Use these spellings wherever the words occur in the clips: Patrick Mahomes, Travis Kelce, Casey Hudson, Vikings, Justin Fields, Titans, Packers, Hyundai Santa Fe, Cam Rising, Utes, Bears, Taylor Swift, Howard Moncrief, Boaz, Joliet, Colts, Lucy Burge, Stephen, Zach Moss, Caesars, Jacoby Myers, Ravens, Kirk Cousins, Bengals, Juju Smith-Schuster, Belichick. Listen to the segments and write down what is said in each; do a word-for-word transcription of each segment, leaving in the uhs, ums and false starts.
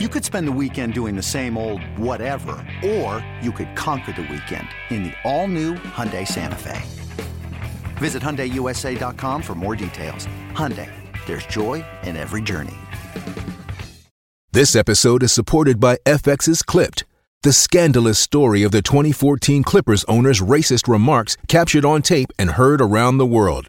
You could spend the weekend doing the same old whatever, or you could conquer the weekend in the all-new Hyundai Santa Fe. Visit Hyundai U S A dot com for more details. Hyundai, there's joy in every journey. This episode is supported by F X's Clipped, the scandalous story of the twenty fourteen Clippers owner's racist remarks captured on tape and heard around the world.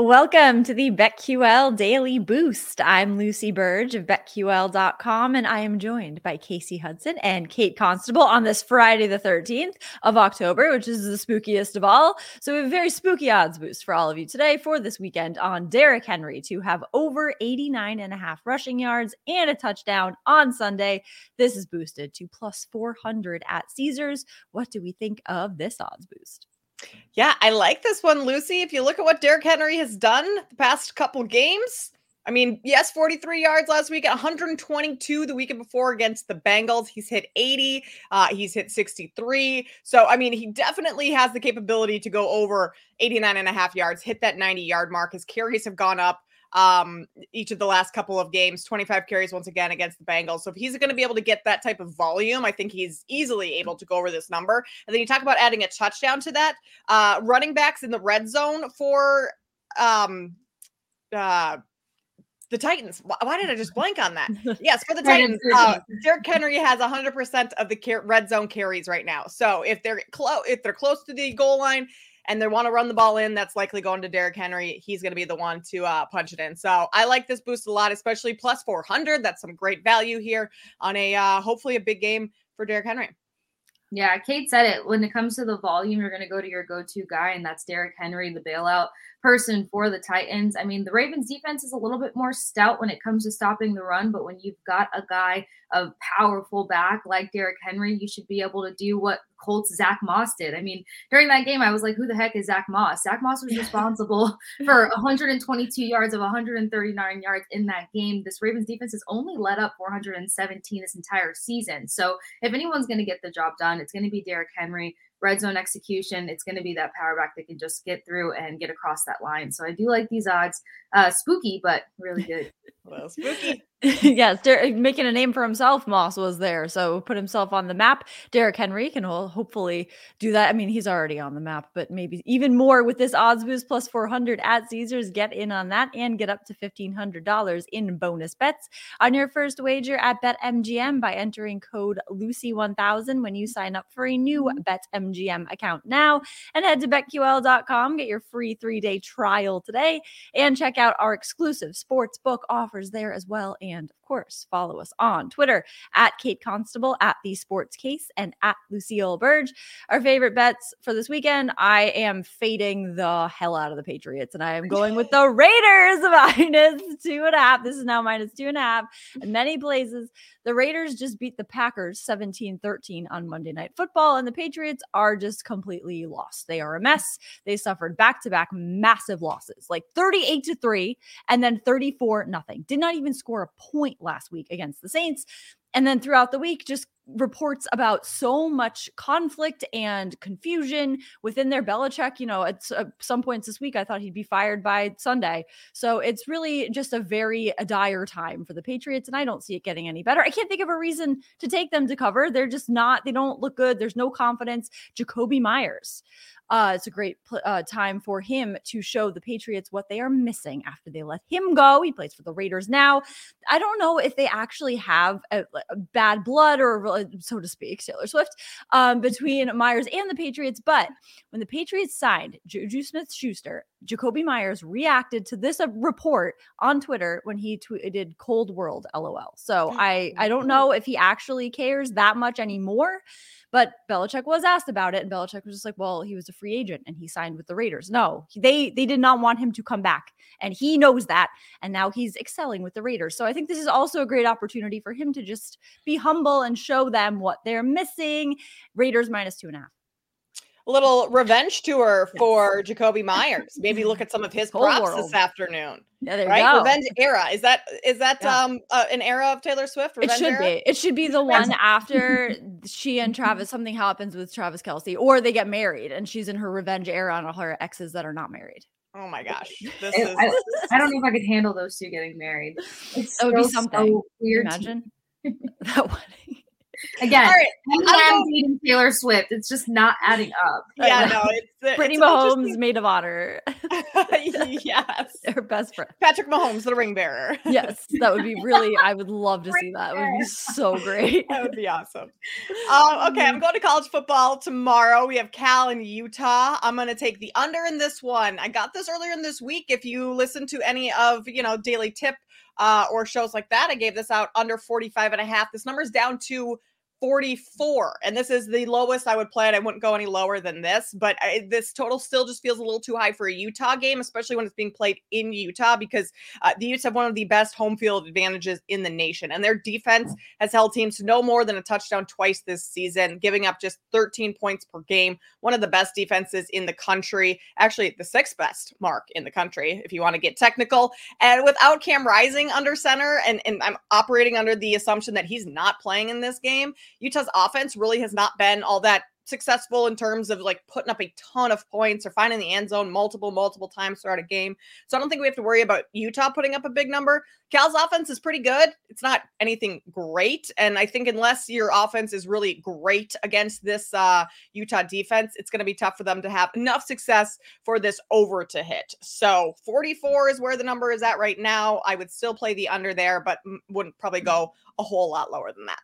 Welcome to the BetQL Daily Boost. I'm Lucy Burge of Bet Q L dot com, and I am joined by Casey Hudson and Kate Constable on this Friday the thirteenth of October, which is the spookiest of all. So we have a very spooky odds boost for all of you today for this weekend on Derrick Henry to have over eighty-nine and a half rushing yards and a touchdown on Sunday. This is boosted to plus four hundred at Caesars. What do we think of this odds boost? Yeah, I like this one, Lucy. If you look at what Derrick Henry has done the past couple games, I mean, yes, forty-three yards last week, one hundred twenty-two the weekend before against the Bengals. He's hit eighty. Uh, he's hit sixty-three. So, I mean, he definitely has the capability to go over eighty-nine and a half yards, hit that ninety-yard mark. His carries have gone up um, each of the last couple of games, twenty-five carries once again against the Bengals. So if he's going to be able to get that type of volume, I think he's easily able to go over this number. And then you talk about adding a touchdown to that, uh, running backs in the red zone for, um, uh, the Titans. Why did I just blank on that? Yes, for the Titans, uh, Derrick Henry has one hundred percent of the car- red zone carries right now. So if they're close, if they're close to the goal line, and they want to run the ball in, that's likely going to Derrick Henry. He's going to be the one to uh, punch it in. So I like this boost a lot, especially plus four hundred. That's some great value here on a uh, hopefully a big game for Derrick Henry. Yeah, Kate said it. When it comes to the volume, you're going to go to your go-to guy, and that's Derrick Henry, the bailout person for the Titans. I mean, the Ravens defense is a little bit more stout when it comes to stopping the run, but when you've got a guy, a powerful back like Derrick Henry, you should be able to do what Colts Zach Moss did. I mean, during that game, I was like, who the heck is Zach Moss? Zach Moss was responsible for one hundred twenty-two yards of one hundred thirty-nine yards in that game. This Ravens defense has only let up four hundred seventeen this entire season. So if anyone's going to get the job done, it's going to be Derrick Henry. Red zone execution, it's going to be that power back that can just get through and get across that line. So I do like these odds. Uh, spooky, but really good. Well, spooky. Yes, Der- making a name for himself, Moss was there, so put himself on the map. Derrick Henry can ho- hopefully do that. I mean, he's already on the map, but maybe even more with this odds boost plus four hundred at Caesars. Get in on that and get up to fifteen hundred dollars in bonus bets on your first wager at BetMGM by entering code Lucy one thousand when you sign up for a new BetMGM account now. And head to Bet Q L dot com, get your free three-day trial today, and check out our exclusive sports book offers there as well. And of course, follow us on Twitter at Kate Constable, at The Sports Case, and at Lucille Burge. Our favorite bets for this weekend, I am fading the hell out of the Patriots, and I am going with the Raiders minus two and a half. This is now minus two and a half. In many places, the Raiders just beat the Packers seventeen thirteen on Monday Night Football, and the Patriots are just completely lost. They are a mess. They suffered back-to-back massive losses, like thirty-eight to three and then thirty-four nothing. Did not even score a point last week against the Saints. And then throughout the week, just reports about so much conflict and confusion within their Belichick. You know, at some points this week, I thought he'd be fired by Sunday. So it's really just a very a dire time for the Patriots, and I don't see it getting any better. I can't think of a reason to take them to cover. They're just not, they don't look good. There's no confidence. Jacoby Myers. Uh, it's a great pl- uh, time for him to show the Patriots what they are missing after they let him go. He plays for the Raiders now. I don't know if they actually have a, a bad blood or a, so to speak, Taylor Swift, um, between Myers and the Patriots. But when the Patriots signed Juju Smith-Schuster, Jacoby Myers reacted to this report on Twitter when he tweeted cold world L O L. So I, I don't know if he actually cares that much anymore, but Belichick was asked about it, and Belichick was just like, well, he was a free agent and he signed with the Raiders. No, they, they did not want him to come back, and he knows that. And now he's excelling with the Raiders. So I think this is also a great opportunity for him to just be humble and show them what they're missing. Raiders minus two and a half. little revenge tour for yes. Jacoby Myers. Maybe look at some of his props World. This afternoon. Yeah, there you right? go. Revenge era. Is that is that yeah. um uh, an era of Taylor Swift? Revenge it should era? Be. It should be the one after she and Travis, something happens with Travis Kelce, or they get married and she's in her revenge era on all her exes that are not married. Oh my gosh. This it, is I, I don't know if I could handle those two getting married. It's that would so, be something so weird. Imagine that one. Again, all right. I'm dating Taylor Swift. It's just not adding up. Yeah, like, no. It's, Brittany it's Mahomes, maid of honor. Yes. Her best friend. Patrick Mahomes, the ring bearer. Yes, that would be really, I would love to see that. It would be so great. That would be awesome. Um, okay, I'm going to college football tomorrow. We have Cal in Utah. I'm going to take the under in this one. I got this earlier in this week. If you listen to any of, you know, Daily Tip uh, or shows like that, I gave this out under forty-five and a half. This number's down to forty-four, and this is the lowest I would play it. I wouldn't go any lower than this, but I, this total still just feels a little too high for a Utah game, especially when it's being played in Utah, because uh, the Utes have one of the best home field advantages in the nation, and their defense has held teams to no more than a touchdown twice this season, giving up just thirteen points per game. One of the best defenses in the country, actually the sixth best mark in the country, if you want to get technical. And without Cam Rising under center, and, and I'm operating under the assumption that he's not playing in this game, Utah's offense really has not been all that successful in terms of like putting up a ton of points or finding the end zone multiple, multiple times throughout a game. So I don't think we have to worry about Utah putting up a big number. Cal's offense is pretty good. It's not anything great. And I think unless your offense is really great against this uh, Utah defense, it's going to be tough for them to have enough success for this over to hit. So forty-four is where the number is at right now. I would still play the under there, but wouldn't probably go a whole lot lower than that.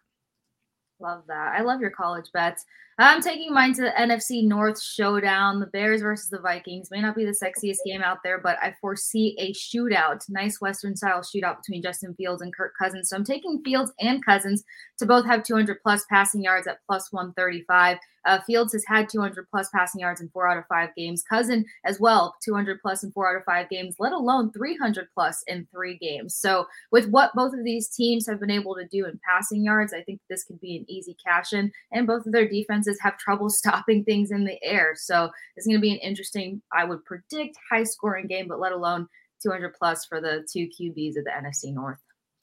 Love that. I love your college bets. I'm taking mine to the N F C North showdown. The Bears versus the Vikings may not be the sexiest game out there, but I foresee a shootout. Nice Western-style shootout between Justin Fields and Kirk Cousins. So I'm taking Fields and Cousins to both have two hundred plus passing yards at plus one thirty-five. Uh, Fields has had two hundred plus passing yards in four out of five games. Cousin as well, two hundred plus in four out of five games, let alone three hundred plus in three games. So with what both of these teams have been able to do in passing yards, I think this could be an easy cash-in, and both of their defenses have trouble stopping things in the air. So it's going to be an interesting, I would predict, high scoring game, but let alone two hundred plus for the two Q Bs of the N F C North.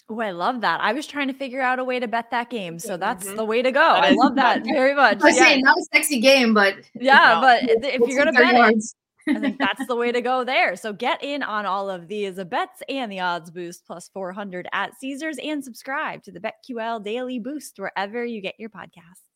Oh, I love that. I was trying to figure out a way to bet that game. So that's mm-hmm. the way to go. I love that very much. I was yeah. saying, not a sexy game, but. Yeah, no. but if, if you're going to bet yards. It, I think that's the way to go there. So get in on all of these bets and the odds boost plus four hundred at Caesars, and subscribe to the BetQL Daily Boost wherever you get your podcasts.